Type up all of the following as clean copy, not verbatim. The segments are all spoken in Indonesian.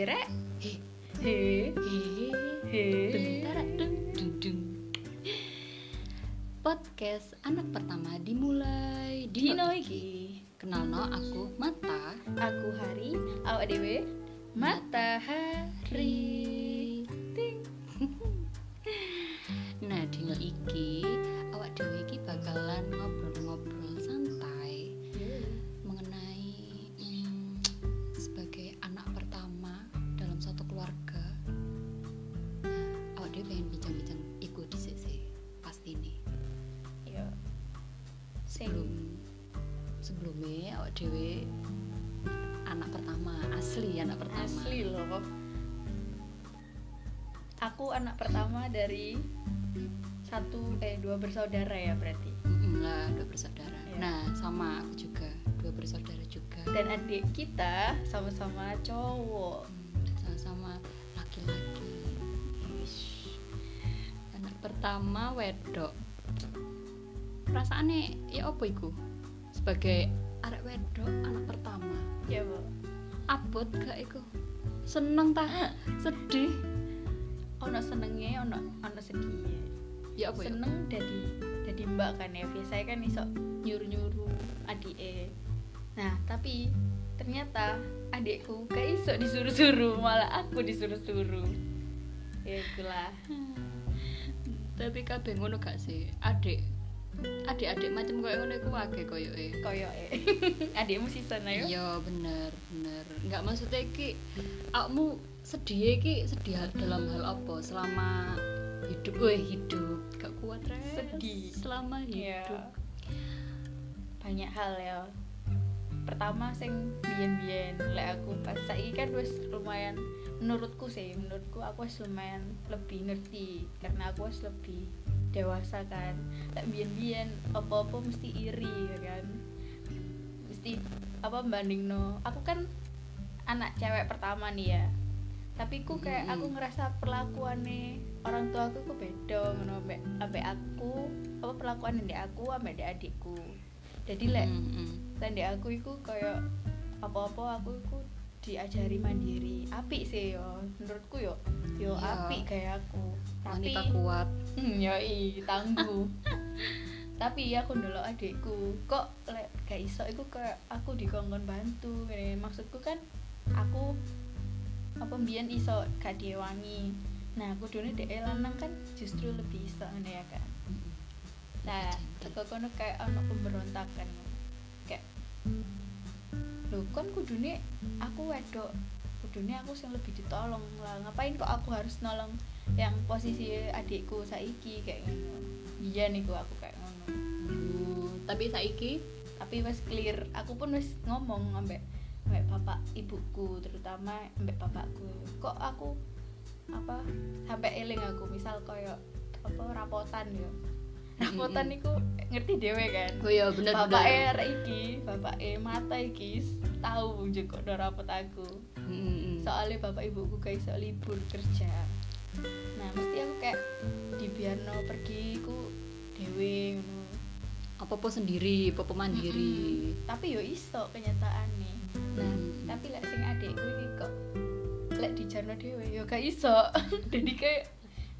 Rek. Podcast anak pertama dimulai Dino iki. Kenalno aku Mata. Aku Hari. Awak dhewe Matahari. Ting. Nah, Dino iki awak dhewe iki bakalan ngobrol-ngobrol santai mengenai sebagai anak pertama dalam suatu keluarga. Awak dhewe pengen bincang-bincang iku dhisik sih pasti nih. Ya. Sebelumnya awak dhewe anak pertama asli loh. Aku anak pertama dari dua bersaudara ya berarti. Lah, dua bersaudara ya. Nah, sama aku juga dua bersaudara juga. Dan adik kita sama-sama cowok, sama-sama laki-laki. Ish. Anak pertama wedok. Perasaannya ya apa iku? Sebagai arek wedok anak pertama. Iya, Bu. Abot gak iku? Seneng ta? Sedih. Ono senenge, ono sedih. Ya apa? Seneng dadi mbak kan ya. Biasanya kan iso nyuruh-nyuruh adike. Nah, tapi ternyata adikku gak iso disuruh-suruh, malah aku disuruh-suruh. Ya itulah. Tapi kabeh ngono gak sih? Adik-adik macam koyo ngene ku akeh koyoke. Adikmu sisan ayo. Iya, bener. Enggak maksudnya iki awakmu sedih dalam hal apa selama hidup. Gak kuat rek. Sedih selama hidup. Ya. Banyak hal ya. Pertama sing biyen-biyen lek aku pas saiki kan wis lumayan menurutku aku wis lumayan lebih ngerti karena aku wis lebih dewasa kan. Tak biyen-biyen apa-apa mesti iri ya kan. Mesti bandingno. Aku kan anak cewek pertama nih ya. Tapi ku kayak aku ngerasa perlakuane orang tua aku beda ngono ambek aku, apa perlakuane ndek aku ambek adikku. Jadi lek ndek aku iku koyo apa-apa aku diajari mandiri. Apik sih yo menurutku yo apik kayak aku. Tapi wanita kuat. Yoi, tangguh. Tapi aku ndelok adikku kok lek gak iso iku kayak aku dikongkon bantu. Maksudku kan aku apa mbiyen iso gak diewangi. Nah, aku dene dhek lanang kan justru lebih iso ngene ya kan. Nah, teko kono kayak ono pemberontakan. Kayak lho kan kudune aku wedok, kudune aku sing lebih ditolong lah, ngapain kok aku harus nolong yang posisi adikku saiki kayak ngono. Iya niku aku kayak ngono. Tapi wis clear, aku pun wis ngomong ambek bapak ibuku, terutama ambek bapakku. Kok aku apa sampe eling aku misal koyo apa rapotan yo. Rapotan niku ngerti dhewe kan. Oh iya bener. Bapak e Mata iki tahu njekok do rapot aku. Soale bapak ibuku gak iso libur kerja. Nah, mesti aku kayak dibiarno pergi ku dhewe ngono. Apa-apa sendiri, apa-apa mandiri. Tapi yo iso kenyataane. Nah, tapi lek sing adikku iki kok lek dijarno dhewe yo gak iso. Jadi kayak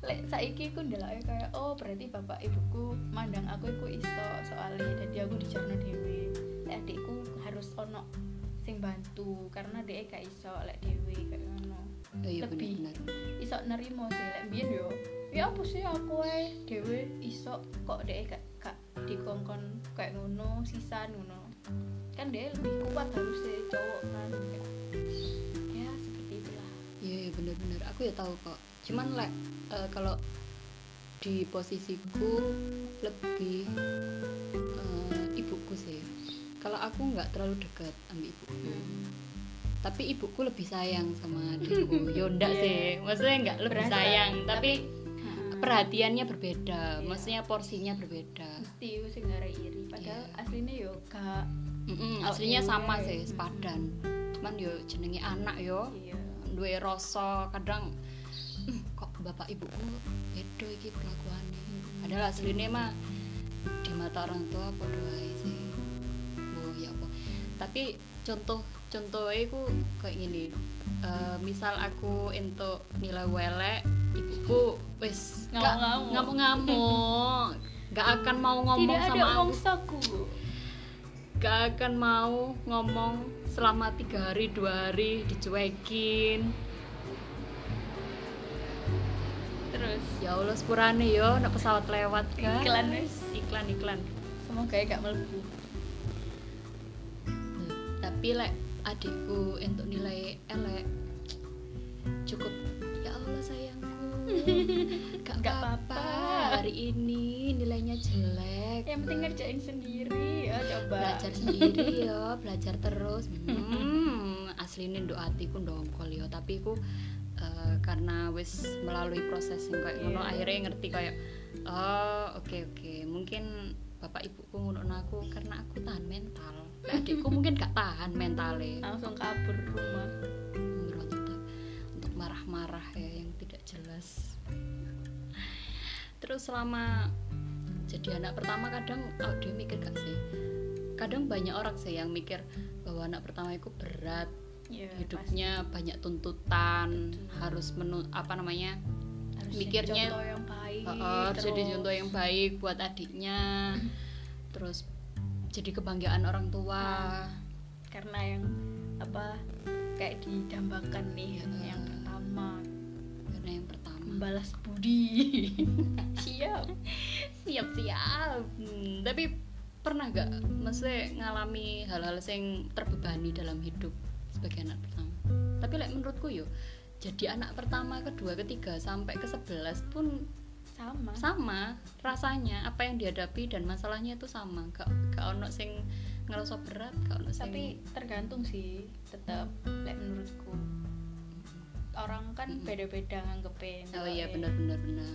lek saiki ku ndelok kayak oh berarti bapak ibuku mandang aku iku iso soalnya dadi aku dijarno dhewe. Lek adikku harus ono sing bantu karena dhek gak iso lek dhewe kayak ngono. Ya bener. Iso nerimo sih lek mbiyen yo. Ya apa sih aku ae dhewe iso kok dhek gak dikongkon kayak ngono sisan ngono. Kan dhek lebih kuat harusnya cowok kan. Ya seperti itulah. Iya bener. Aku ya tahu kok. Cuman lek kalau di posisiku lebih ibuku sih. Kalau aku nggak terlalu dekat sama ibuku, tapi ibuku lebih sayang sama adikku. Yonda sih, maksudnya nggak lebih sayang, tapi perhatiannya berbeda, maksudnya porsinya berbeda. Mesti sing arek iri, padahal aslinya yo gak. Aslinya sama sih, sepadan. Cuman yo jenenge anak yo, duwe rasa kadang. Kok bapak ibuku beda iki kelakuane. Padahal asline mah di mata orang tua padha ae sih. Oh ya apa. Tapi contoh-contohe ku kayak ngene. misal aku entuk nilai welek, ibuku wis ngamuk-ngamuk, gak akan mau ngomong sama aku. Tidak ada mongsaku. Gak akan mau ngomong selama 3 hari 2 hari, dicuekin. Terus ya Allah sepurane yo nek pesawat lewat kan. Iklan wis, iklan. Semoga gak mlebu. Tapi lek adikku entuk nilai elek, cukup ya Allah sayangku. Gak apa-apa hari ini nilainya jelek. Yang penting ngerjain sendiri, oh, coba. Belajar sendiri yo, belajar terus. Asline nduk atiku ndongkol yo, tapi ku karena wis melalui proses sing koyo ngono akhirnya ngerti koyo oh oke, mungkin bapak ibuku ngono aku karena aku tahan mental. Adikku mungkin gak tahan mentale. Langsung kabur rumah. Untuk marah-marah ya yang tidak jelas. Terus selama jadi anak pertama kadang dia mikir gak sih? Kadang banyak orang sih yang mikir bahwa anak pertama itu berat. Ya, hidupnya pasti banyak tuntutan. Betul. Harus harus mikirnya contoh yang baik, harus jadi contoh yang baik buat adiknya. Terus jadi kebanggaan orang tua, karena yang kayak didambakan nih yang pertama, karena yang pertama balas budi. siap Tapi pernah gak maksudnya ngalami hal-hal yang terbebani dalam hidup sebagai anak pertama? Tapi menurutku yo, jadi anak pertama, kedua, ketiga, sampai ke-11 pun sama rasanya, apa yang dihadapi dan masalahnya itu sama. Gak ono sing ngerasa berat, gak ono sing. Tapi tergantung sih, tetap menurutku orang kan beda-beda nganggepin. Oh iya, benar.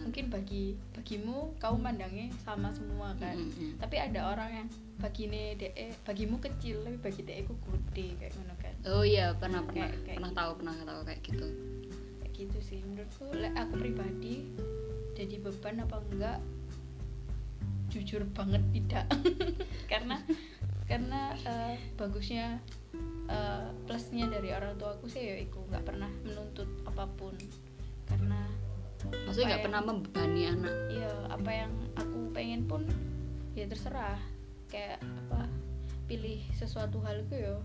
Mungkin bagimu kau mandangnya sama semua kan. Tapi ada orang yang bagimu kecil tapi bagi dek ku gede kayak ngono kan. Oh iya, pernah tahu kayak gitu. Kayak gitu sih menurutku. Aku pribadi jadi beban apa enggak? Jujur banget tidak. karena bagusnya plusnya dari orang tua aku sih ya iku nggak pernah menuntut apapun, karena maksudnya nggak pernah membebani anak. Iya, apa yang aku pengen pun ya terserah, kayak pilih sesuatu hal itu ya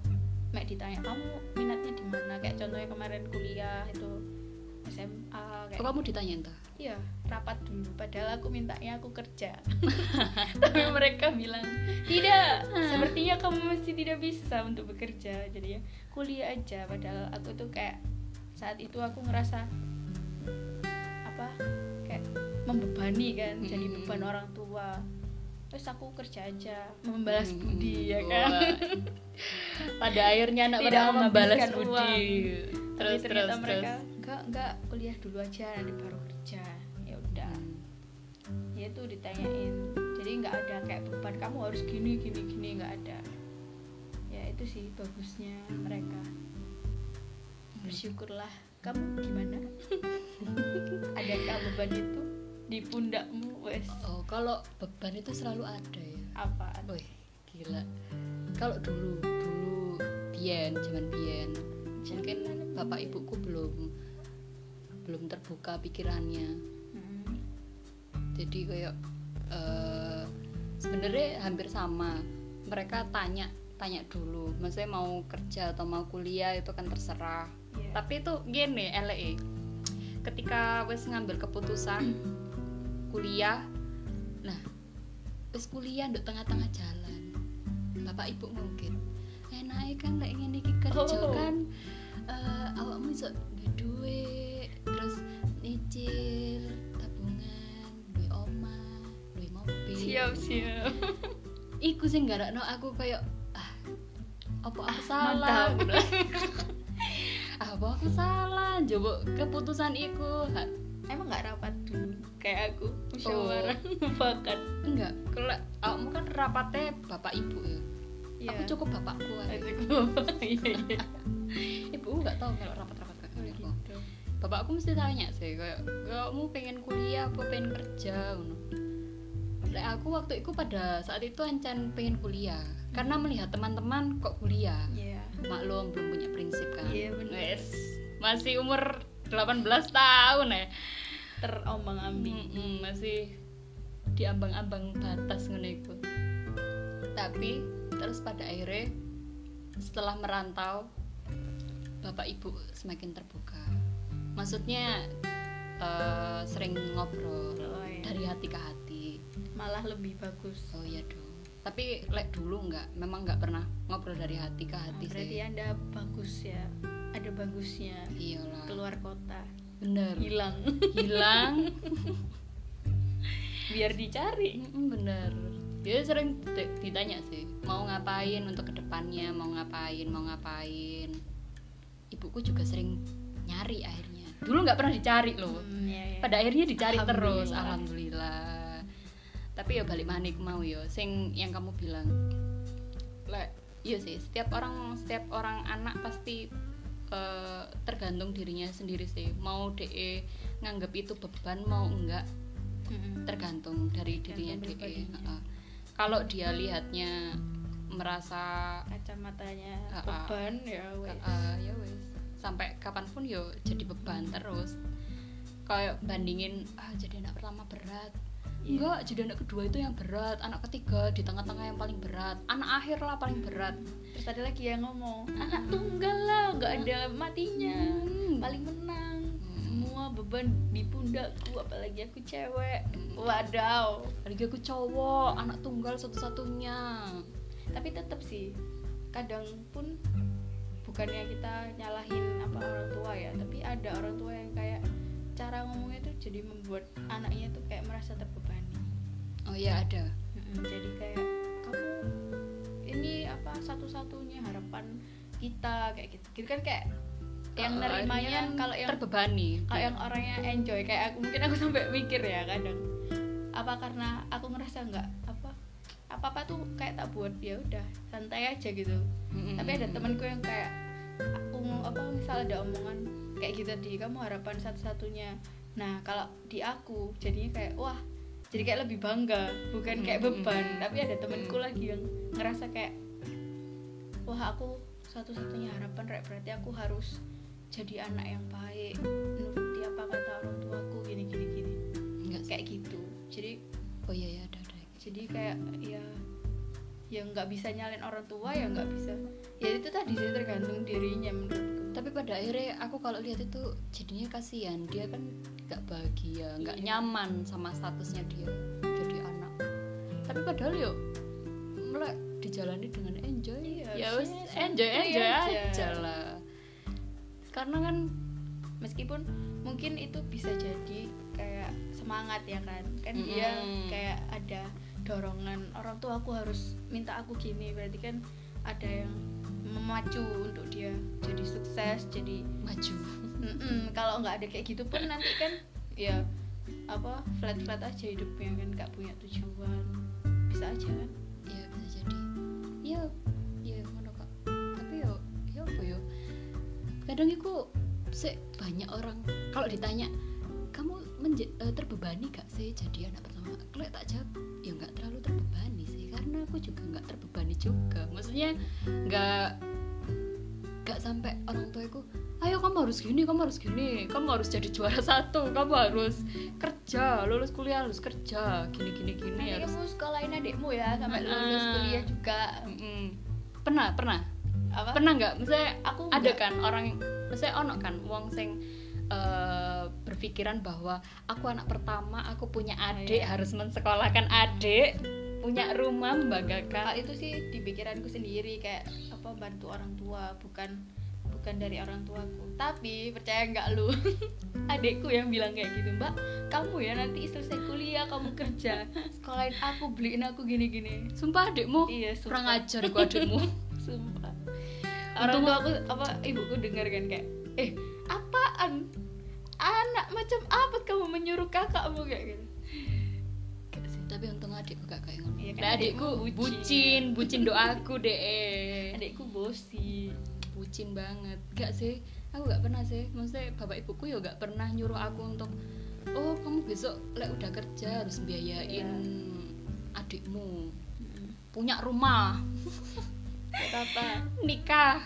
mek ditanya kamu minatnya di mana, kayak contohnya kemarin kuliah itu SMA kayak kamu ditanya entah? Iya, rapat dulu, padahal aku mintanya aku kerja. Tapi mereka bilang tidak, sepertinya kamu masih tidak bisa untuk bekerja, jadi ya kuliah aja. Padahal aku tuh kayak saat itu aku ngerasa kayak membebani kan, jadi beban orang tua. Terus aku kerja aja, membalas budi ya kan. Pada akhirnya anak pertama membalas budi. Terus mereka enggak kuliah dulu aja nanti baru kerja. Ya udah. Ya itu ditanyain. Jadi enggak ada kayak beban kamu harus gini, enggak ada. Ya itu sih bagusnya mereka. Bersyukurlah. Kamu gimana? Adakah beban itu di pundakmu wes? Oh, kalau beban itu selalu ada ya. Apaan? Wih, gila. Kalau dulu zaman biyen mungkin bapak ibuku belum terbuka pikirannya. Jadi kayak sebenarnya hampir sama. Mereka tanya dulu, maksudnya mau kerja atau mau kuliah itu kan terserah. Yeah. Tapi itu gini, ketika wes ngambil keputusan kuliah, nah terus kuliah di tengah-tengah jalan bapak ibu mungkin enak kan lek ngene iki kerja kan awakmu iso duwe terus nyicil tabungan, duwe omah, duwe mobil. Siap. Iku sing garakno aku kayak apa aku salah njupuk keputusan iku. Emang nggak rapat dulu kayak aku musyawarah mufakat? Enggak, kalau kamu kan rapatnya bapak ibu ya. Yeah. Aku cukup bapakku aja. Iya. Ibu nggak tahu kalau rapat kayak gitu. Bapakku mesti tanya sih kayak kamu pengen kuliah apa pengen kerja? Aku waktu itu pada saat itu ancan pengen kuliah karena melihat teman-teman kok kuliah. Yeah. maklum belum punya prinsip kan. Iya benar. Masih umur 18 tahun ya. Terombang-ambing. Masih diambang-ambang batas ngene iku. Tapi terus pada akhirnya setelah merantau bapak ibu semakin terbuka. Maksudnya sering ngobrol dari hati ke hati. Malah lebih bagus. Oh iya dong. Tapi dulu memang nggak pernah ngobrol dari hati ke hati. Berarti Anda bagus ya, ada bagusnya. Iyalah. Keluar kota. Bener. Hilang. Biar dicari. Bener. Dia sering ditanya sih, mau ngapain untuk kedepannya, mau ngapain. Ibuku juga sering nyari akhirnya. Dulu nggak pernah dicari loh. Iya. Pada akhirnya dicari terus. Alhamdulillah. Tapi ya balik maneh mau ya sing yang kamu bilang. Lek iya sih, setiap orang anak pasti tergantung dirinya sendiri sih. Mau dhek nganggep itu beban mau enggak tergantung dari dirinya dhek. Kalau dia lihatnya merasa kacamatanya beban ya wes. Ya wes. Sampai kapanpun ya jadi beban terus. Kayak bandingin jadi anak pertama berat. Enggak, jadi anak kedua itu yang berat, anak ketiga di tengah-tengah yang paling berat, anak akhir lah paling berat. Terus ada lagi yang ngomong anak tunggal lah, gak ada matinya, paling menang, semua beban di pundakku, apalagi aku cewek, wadaw, apalagi aku cowok, anak tunggal satu-satunya. Tapi tetap sih, kadang pun bukannya kita nyalahin orang tua ya, tapi ada orang tua yang kayak cara ngomongnya tuh jadi membuat anaknya tuh kayak merasa terbebani. Oh iya ada. Jadi kayak kamu ini satu-satunya harapan kita kayak gitu kan, kayak yang nerimanya kalau yang terbebani, kalau yang orangnya enjoy kayak aku, mungkin aku sampai mikir ya kadang apa karena aku ngerasa nggak apa tuh kayak tak buat ya udah santai aja gitu. Tapi ada temanku yang kayak aku misal ada omongan kayak gitu tadi, kamu harapan satu-satunya. Nah kalau di aku jadinya kayak wah, jadi kayak lebih bangga, bukan kayak beban. Tapi ada temanku lagi yang ngerasa kayak wah aku satu-satunya harapan, berarti aku harus jadi anak yang baik, nuruti apa kata orang tuaku gini. Enggak kayak gitu. Jadi oh iya ya ada. Jadi kayak ya nggak bisa nyalain orang tua, ya nggak bisa. Ya itu tadi sih, tergantung dirinya menurutku. Tapi pada akhirnya aku kalau lihat itu jadinya kasihan, dia kan nggak bahagia, nggak nyaman sama statusnya dia jadi anak. Tapi padahal yuk mulai dijalani dengan enjoy. Ya wes enjoy aja lah. Karena kan meskipun mungkin itu bisa jadi kayak semangat ya kan dia kayak ada dorongan orang tua, aku harus minta aku gini, berarti kan ada yang memacu untuk dia jadi sukses, jadi maju. Kalau nggak ada kayak gitu pun nanti kan ya flat aja hidupnya kan, nggak punya tujuan, bisa aja kan ya, bisa jadi ya ngono kok. Tapi ya apa ya, kadang iku banyak orang kalau ditanya kamu terbebani gak sih jadi anak pertama, kalau tak jawab ya nggak terlalu terbebani sih, karena aku juga nggak terbebani juga. Maksudnya nggak sampai orang tuaku ayo kamu harus gini, kamu harus jadi juara satu, kamu harus kerja, lulus kuliah harus kerja gini. Nanti harus kamu sekolahin adikmu ya sampai lulus kuliah juga. Pernah nggak, misalnya aku ada kan orang, misalnya ono kan wong sing berpikiran bahwa aku anak pertama, aku punya adik, harus mensekolahkan adik, punya rumah membanggakan. Itu sih di pikiranku sendiri, kayak bantu orang tua, bukan dari orang tuaku. Tapi percaya nggak lu, adikku yang bilang kayak gitu, Mbak, kamu ya nanti selesai kuliah kamu kerja, sekolahin aku, beliin aku gini-gini. Sumpah adikmu? Iya, kurang ajar ku adikmu. Sumpah. Orang tua aku ibuku dengar kan kayak apaan? Anak macam apa kamu menyuruh kakakmu kayak gitu. Gak sih, tapi untung adikku gak kayak ngono. Ya, kan adikku bucin doaku deh. Adikku bosi, bucin banget. Gak sih, aku gak pernah sih. Maksudnya bapak ibuku ya gak pernah nyuruh aku untuk kamu besok udah kerja harus biayain adikmu. Punya rumah. Nikah.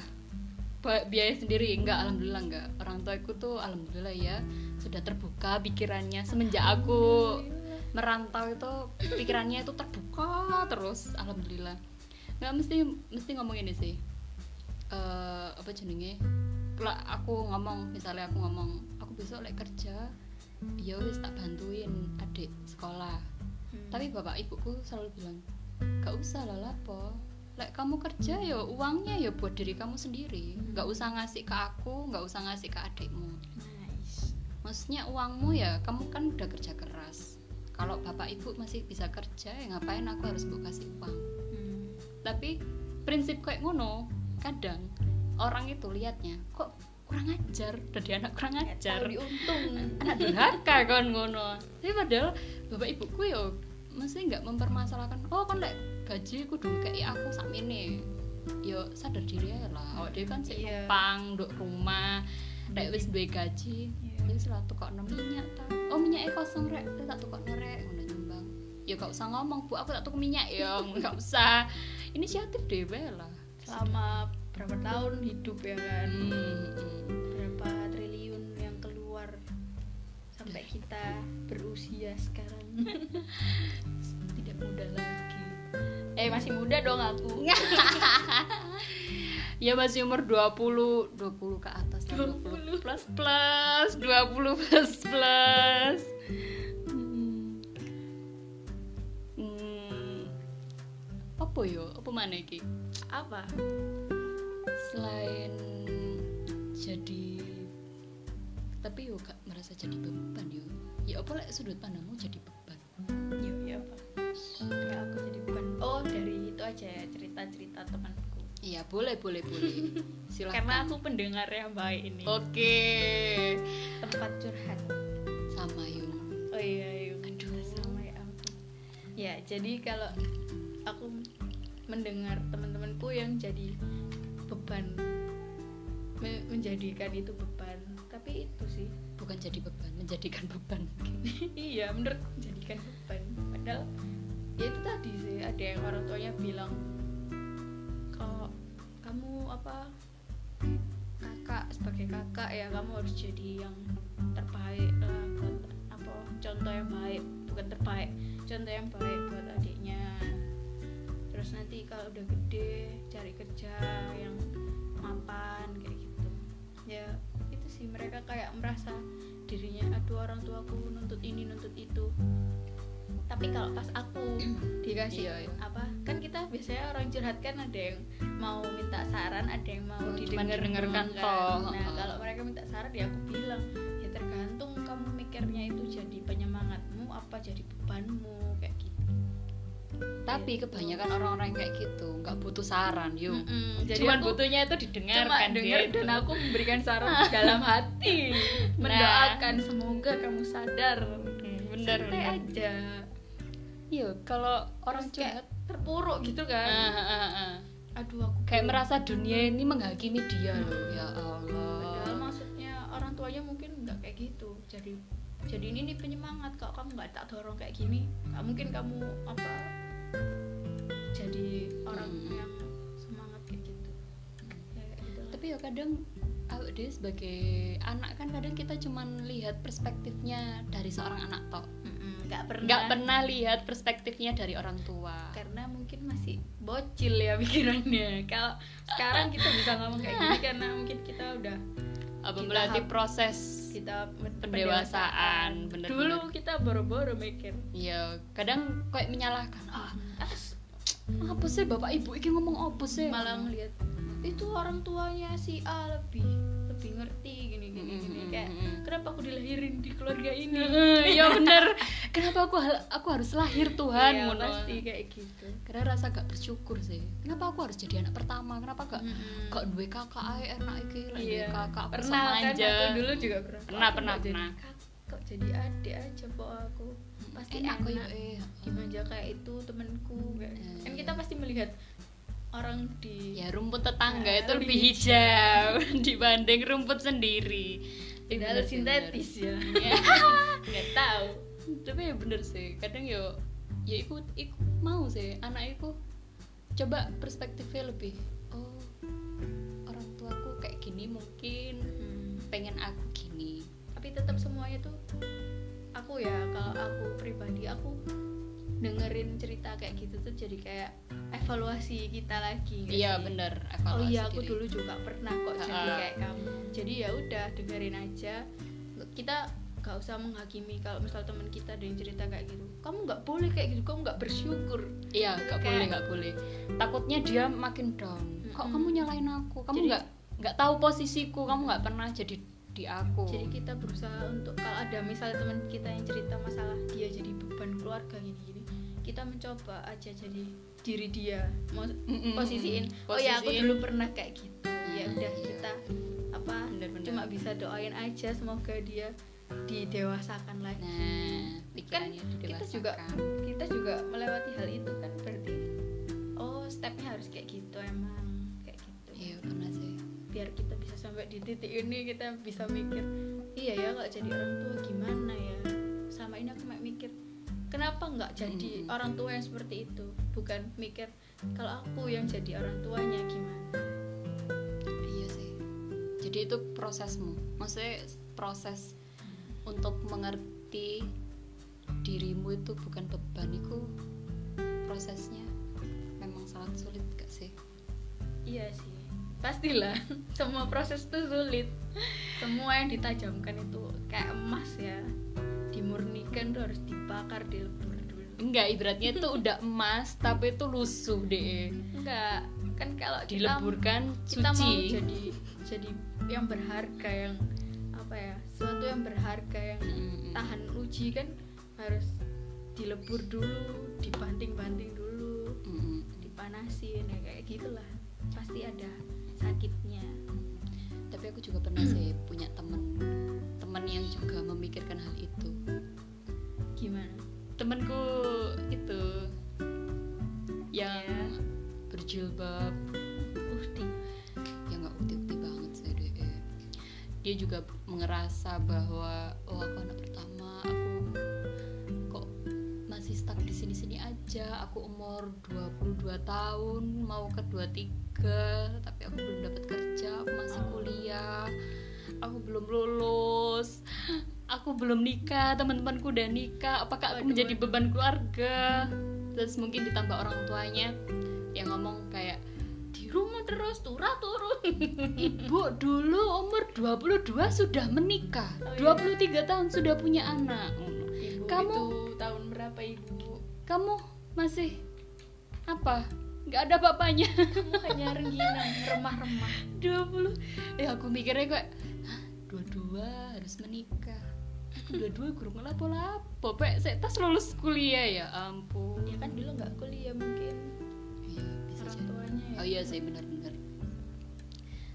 biaya sendiri. Enggak, alhamdulillah enggak. Orang tuaku tuh alhamdulillah ya sudah terbuka pikirannya semenjak aku merantau itu, pikirannya itu terbuka terus, alhamdulillah. Enggak mesti ngomong ini sih. Apa jenenge? Aku ngomong, misalnya aku ngomong, aku besok lek kerja, ya wis tak bantuin adik sekolah. Tapi bapak ibuku selalu bilang, gak usah lah lapo, lek kamu kerja ya uangnya ya buat diri kamu sendiri, gak usah ngasih ke aku, gak usah ngasih ke adikmu. Nice. Maksudnya uangmu ya kamu kan udah kerja keras, kalau bapak ibu masih bisa kerja ya ngapain aku harus buat kasih uang. Tapi prinsip kayak ngono kadang orang itu liatnya kok kurang ajar, dari anak kurang ajar, diuntung anak durhaka kan ngono. Tapi padahal bapak ibuku ya mesti nggak mempermasalahkan, oh kan lek gaji kudu kayak aku sakmene. Yo sadar diri ya lah, awak dhewe kan sik numpang nduk rumah, lek wis duwe gaji, wis lah tukokno minyak ta. Oh minyake kosong rek, tak tukokno rek ngono nyumbang. Ya gak usah ngomong, Bu, aku tak tuku minyak ya, gak usah. Inisiatif dhewe lah. Selama berapa tahun hidup ya kan, berapa triliun yang keluar sampai kita berusia sekarang. Tidak muda lagi, masih muda dong aku. Ya masih umur 20 ke atas, 20 plus 20 plus. Apa yo, apa mana iki? Apa? Selain jadi, tapi yo gak merasa jadi beban yo. Ya apa lek sudut pandangmu jadi beban? Yo ya apa? Ya aku jadi beban. Oh dari itu aja ya, cerita temanku. Iya boleh. Silakan. Karena aku pendengar yang baik ini. Oke. Tempat curhat. Sama yo. Oh iya yo. Aduh sama ya ampun. Ya jadi kalau aku mendengar teman-temanku yang jadi beban, menjadikan itu beban, tapi itu sih bukan jadi beban, menjadikan beban. Iya, menurut menjadikan beban. Padahal ya itu tadi sih, ada yang orang tuanya bilang kalau kamu apa kakak, sebagai kakak ya kamu harus jadi yang terbaik, apa contoh yang baik, bukan terbaik, contoh yang baik buat adiknya. Terus nanti kalau udah gede cari kerja yang mapan kayak gitu. Ya itu sih, mereka kayak merasa dirinya aduh orang tuaku nuntut ini nuntut itu. Tapi kalau pas aku dikasih iya. Apa kan kita biasanya orang curhat kan ada yang mau minta saran, ada yang mau didengarkan kan. Nah kalau mereka minta saran ya aku bilang ya tergantung kamu mikirnya itu jadi penyemangatmu apa jadi bebanmu kayak gitu. Tapi kebanyakan orang-orang kayak gitu nggak butuh saran yuk, cuman butuhnya itu didengarkan, cuma denger dan aku memberikan saran dalam hati, mendoakan semoga kamu sadar. Bener aja yuk. Kalau orang kayak terpuruk gitu kan, aduh aku kayak merasa dunia ini menghakimi dia loh. Ya Allah, padahal maksudnya orang tuanya mungkin nggak kayak gitu. Jadi ini nih penyemangat, kalau kamu nggak tak dorong kayak gini nggak mungkin kamu apa jadi orang yang semangat kayak gitu. Ya, gitu lah. Tapi ya kadang dia sebagai anak kan kadang kita cuman lihat perspektifnya dari seorang anak tok, nggak pernah lihat perspektifnya dari orang tua karena mungkin masih bocil ya pikirannya. Kalau sekarang kita bisa ngomong kayak gini karena mungkin kita udah berarti proses kita pendewasaan. Bener, dulu kita boro-boro mikir. Iya, kadang kayak menyalahkan. Apa sih bapak ibu ini ngomong apa sih? Malah ngelihat itu orang tuanya si A lebih ngerti gini. Kayak kenapa aku dilahirin di keluarga ini? Ya bener. Kenapa aku harus lahir Tuhan? Iya, pasti kayak gitu. Karena rasa gak bersyukur sih. Kenapa aku harus jadi anak pertama? Kenapa gak duwe kakak ae enak iki? Iya, kakak pertama aja. Kan aku dulu juga pernah. Kok jadi adik aja po aku. Pasti aku ya dimanja kayak itu temanku. Kan kita pasti melihat orang di rumput tetangga itu lebih hijau dibanding rumput sendiri. Padahal sintetis ya. Enggak tahu. Tapi ya bener sih. Kadang ya ikut mau sih anak iku coba perspektifnya lebih. Oh, orang tuaku kayak gini mungkin, pengen aku gini, tapi tetap semuanya tuh aku ya, kalau aku pribadi aku dengerin cerita kayak gitu tuh jadi kayak evaluasi kita lagi. Iya bener, evaluasi. Oh iya, aku diri dulu juga pernah kok jadi kayak kamu. Jadi ya udah dengerin aja, kita gak usah menghakimi. Kalau misal teman kita ada yang cerita kayak gitu, kamu gak boleh kayak gitu, kamu gak bersyukur. Iya gak kayak, boleh, gak boleh. Takutnya dia makin down. Kok kamu nyalain aku, kamu jadi, gak tahu posisiku, kamu gak pernah jadi di aku. Jadi kita berusaha untuk, kalau ada misalnya teman kita yang cerita masalah dia jadi beban keluarga gini-gini, kita mencoba aja jadi diri dia, posisiin. Oh ya aku dulu pernah kayak gitu, ya udah kita apa, bener. Cuma bisa doain aja semoga dia didewasakan lagi. Nah, pikirannya kan didewasakan. Kita juga melewati hal itu kan, berarti oh stepnya harus kayak gitu, emang kayak gitu. Iya benar sih. Biar kita bisa sampai di titik ini, kita bisa mikir, iya ya nggak jadi orang tua gimana ya. Sama ini aku mikir, kenapa nggak jadi orang tua yang seperti itu? Bukan mikir kalau aku yang jadi orang tuanya gimana. Iya sih. Jadi itu prosesmu, maksudnya proses untuk mengerti dirimu itu bukan beban. Itu prosesnya memang sangat sulit gak sih? Iya sih, pastilah. Semua proses itu sulit. Semua yang ditajamkan itu kayak emas ya, dimurnikan tuh harus dibakar, dilebur dulu. Enggak, ibaratnya itu udah emas tapi itu lusuh deh. Enggak, kan kalau dileburkan kita suci. Kita mau jadi yang berharga, yang apa ya, sesuatu yang berharga, yang tahan uji kan harus dilebur dulu, dibanting-banting dulu, dipanasin ya, kayak gitulah. Pasti ada sakitnya. Tapi aku juga pernah sih punya teman yang juga memikirkan hal itu. Gimana? Temanku itu yang berjilbab, dia juga ngerasa bahwa oh aku anak pertama, aku kok masih stuck di sini-sini aja, aku umur 22 tahun mau ke 23 tapi aku belum dapat kerja, aku masih kuliah, aku belum lulus, aku belum nikah, teman-temanku udah nikah, apakah aku menjadi beban keluarga? Terus mungkin ditambah orang tuanya yang ngomong kayak, rumah terus turun. Ibu dulu umur 22 sudah menikah, 23 tahun sudah punya anak. Ibu kamu itu tahun berapa ibu? Kamu masih apa? Gak ada bapaknya. Kamu hanya rengginang, remah-remah. 20. Ya aku mikirnya kayak, hah, 22 harus menikah. Aku 22 guru ngelapo-lapo. Pek, saya tas lulus kuliah ya ampun. Ya kan dulu gak kuliah mungkin. Oh iya sih, benar-benar.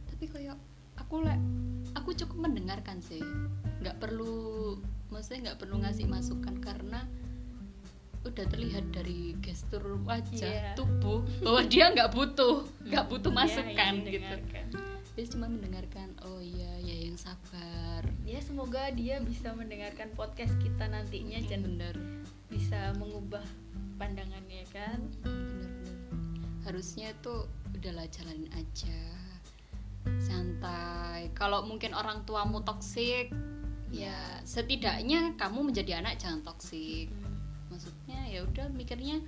Tapi kayak aku cukup mendengarkan sih. Maksudnya nggak perlu ngasih masukan karena udah terlihat dari gestur wajah, tubuh bahwa dia nggak butuh masukan gitu. Dia cuma mendengarkan. Oh iya, ya yang sabar. Ya semoga dia bisa mendengarkan podcast kita nantinya dan benar bisa mengubah pandangannya kan. Benar-benar. Harusnya tuh udahlah, jalanin aja, santai. Kalau mungkin orang tuamu toksik, ya setidaknya kamu menjadi anak jangan toksik. Maksudnya ya udah mikirnya,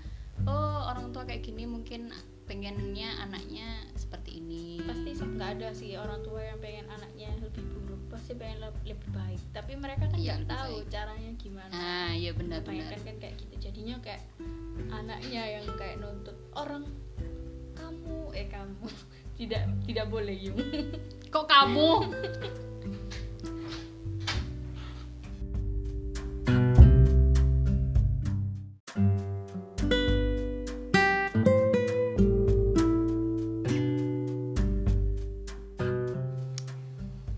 oh orang tua kayak gini mungkin pengennya anaknya seperti ini. Pasti nggak ada sih orang tua yang pengen anaknya lebih buruk, pasti pengen lebih baik. Tapi mereka kan nggak tahu caranya gimana. Ah ya benar-benar. Kan kayak gitu, jadinya kayak anaknya yang kayak nuntut orang. Kamu tidak boleh yuk. Kok kamu?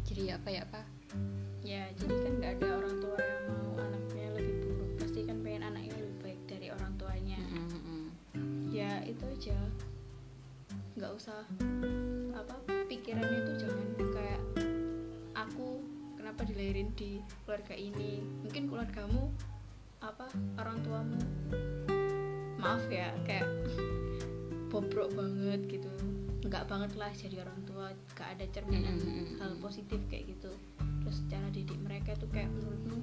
Jadi apa ya Pak? Ya jadi kan nggak ada orang tua yang mau anaknya lebih buruk, pasti kan pengen anaknya lebih baik dari orang tuanya. Ya itu aja. Nggak usah apa, pikirannya tuh jangan kayak aku kenapa dilahirin di keluarga ini. Mungkin keluargamu apa, orang tuamu maaf ya kayak bobrok banget gitu, enggak banget lah jadi orang tua, enggak ada cerminan hal positif kayak gitu. Terus cara didik mereka itu kayak menurutku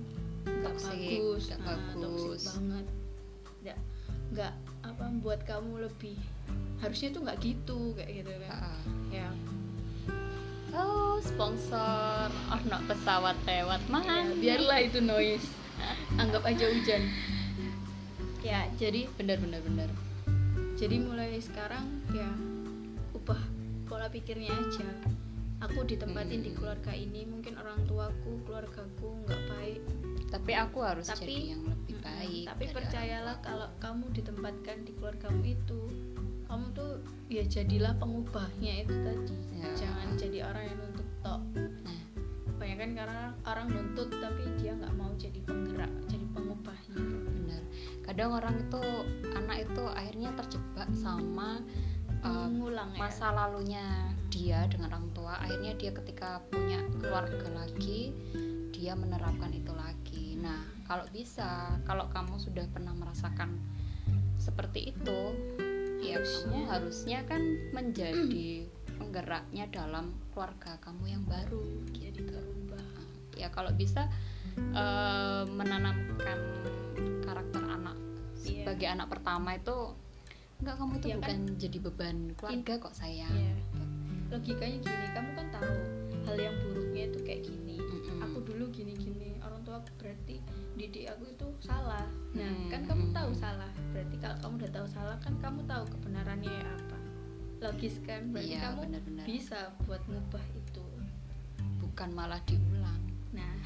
enggak bagus, toksik banget. Enggak apa membuat kamu lebih, harusnya tuh enggak gitu kayak gitu kan. Ya. Oh, sponsor ono pesawat lewat mangan. Biarlah itu noise. Anggap aja hujan. Ya, jadi benar. Jadi mulai sekarang ya ubah pola pikirnya aja. Aku ditempatin di keluarga ini, mungkin orang tuaku, keluargaku enggak baik, tapi aku harus jadi yang lebih baik. Tapi percayalah kalau kamu ditempatkan di keluargamu itu, kamu tuh ya jadilah pengubahnya itu tadi. Ya. Jangan jadi orang yang nuntut tok. Banyak kan karena orang nuntut tapi dia enggak mau jadi penggerak, jadi pengubahnya. Benar. Kadang orang itu, anak itu akhirnya terjebak sama masa lalunya dia dengan orang tua. Akhirnya dia ketika punya keluarga lagi, dia menerapkan itu lagi. Nah, kalau bisa, kalau kamu sudah pernah merasakan seperti itu, ya kamu harusnya kan menjadi penggeraknya dalam keluarga kamu yang baru, jadi terubah. Ya kalau bisa menanamkan karakter anak sebagai anak pertama itu, enggak, kamu itu bukan kan jadi beban keluarga kok sayang. Logikanya gini, kamu kan tahu hal yang buruknya itu kayak gini. Aku dulu gini-gini, orang tua aku berarti didik aku itu salah. Nah, kan kamu tahu salah. Berarti kalau kamu udah tahu salah kan kamu tahu kebenarannya apa. Logis kan? Berarti iya, kamu benar-benar bisa buat ngubah itu. Bukan malah diulang. Nah,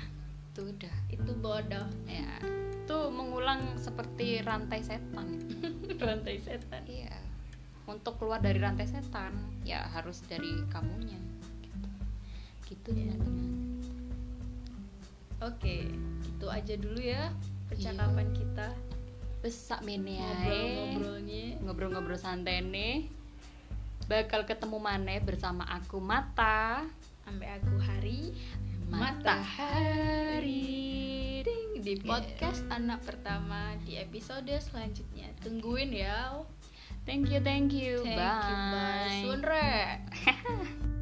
itu udah. Itu bodoh. Ya, itu mengulang seperti rantai setan. Rantai setan. Iya. Untuk keluar dari rantai setan, ya harus dari kamunya. Gitu ya. Teman-teman. Oke, itu aja dulu ya percakapan kita. Besak meneae ngobrol-ngobrol santai nih. Bakal ketemu maneh bersama aku Mata, ambe aku Hari, Matahari. Ding di podcast anak pertama di episode selanjutnya. Tungguin ya. Thank you. Bye. Suun re.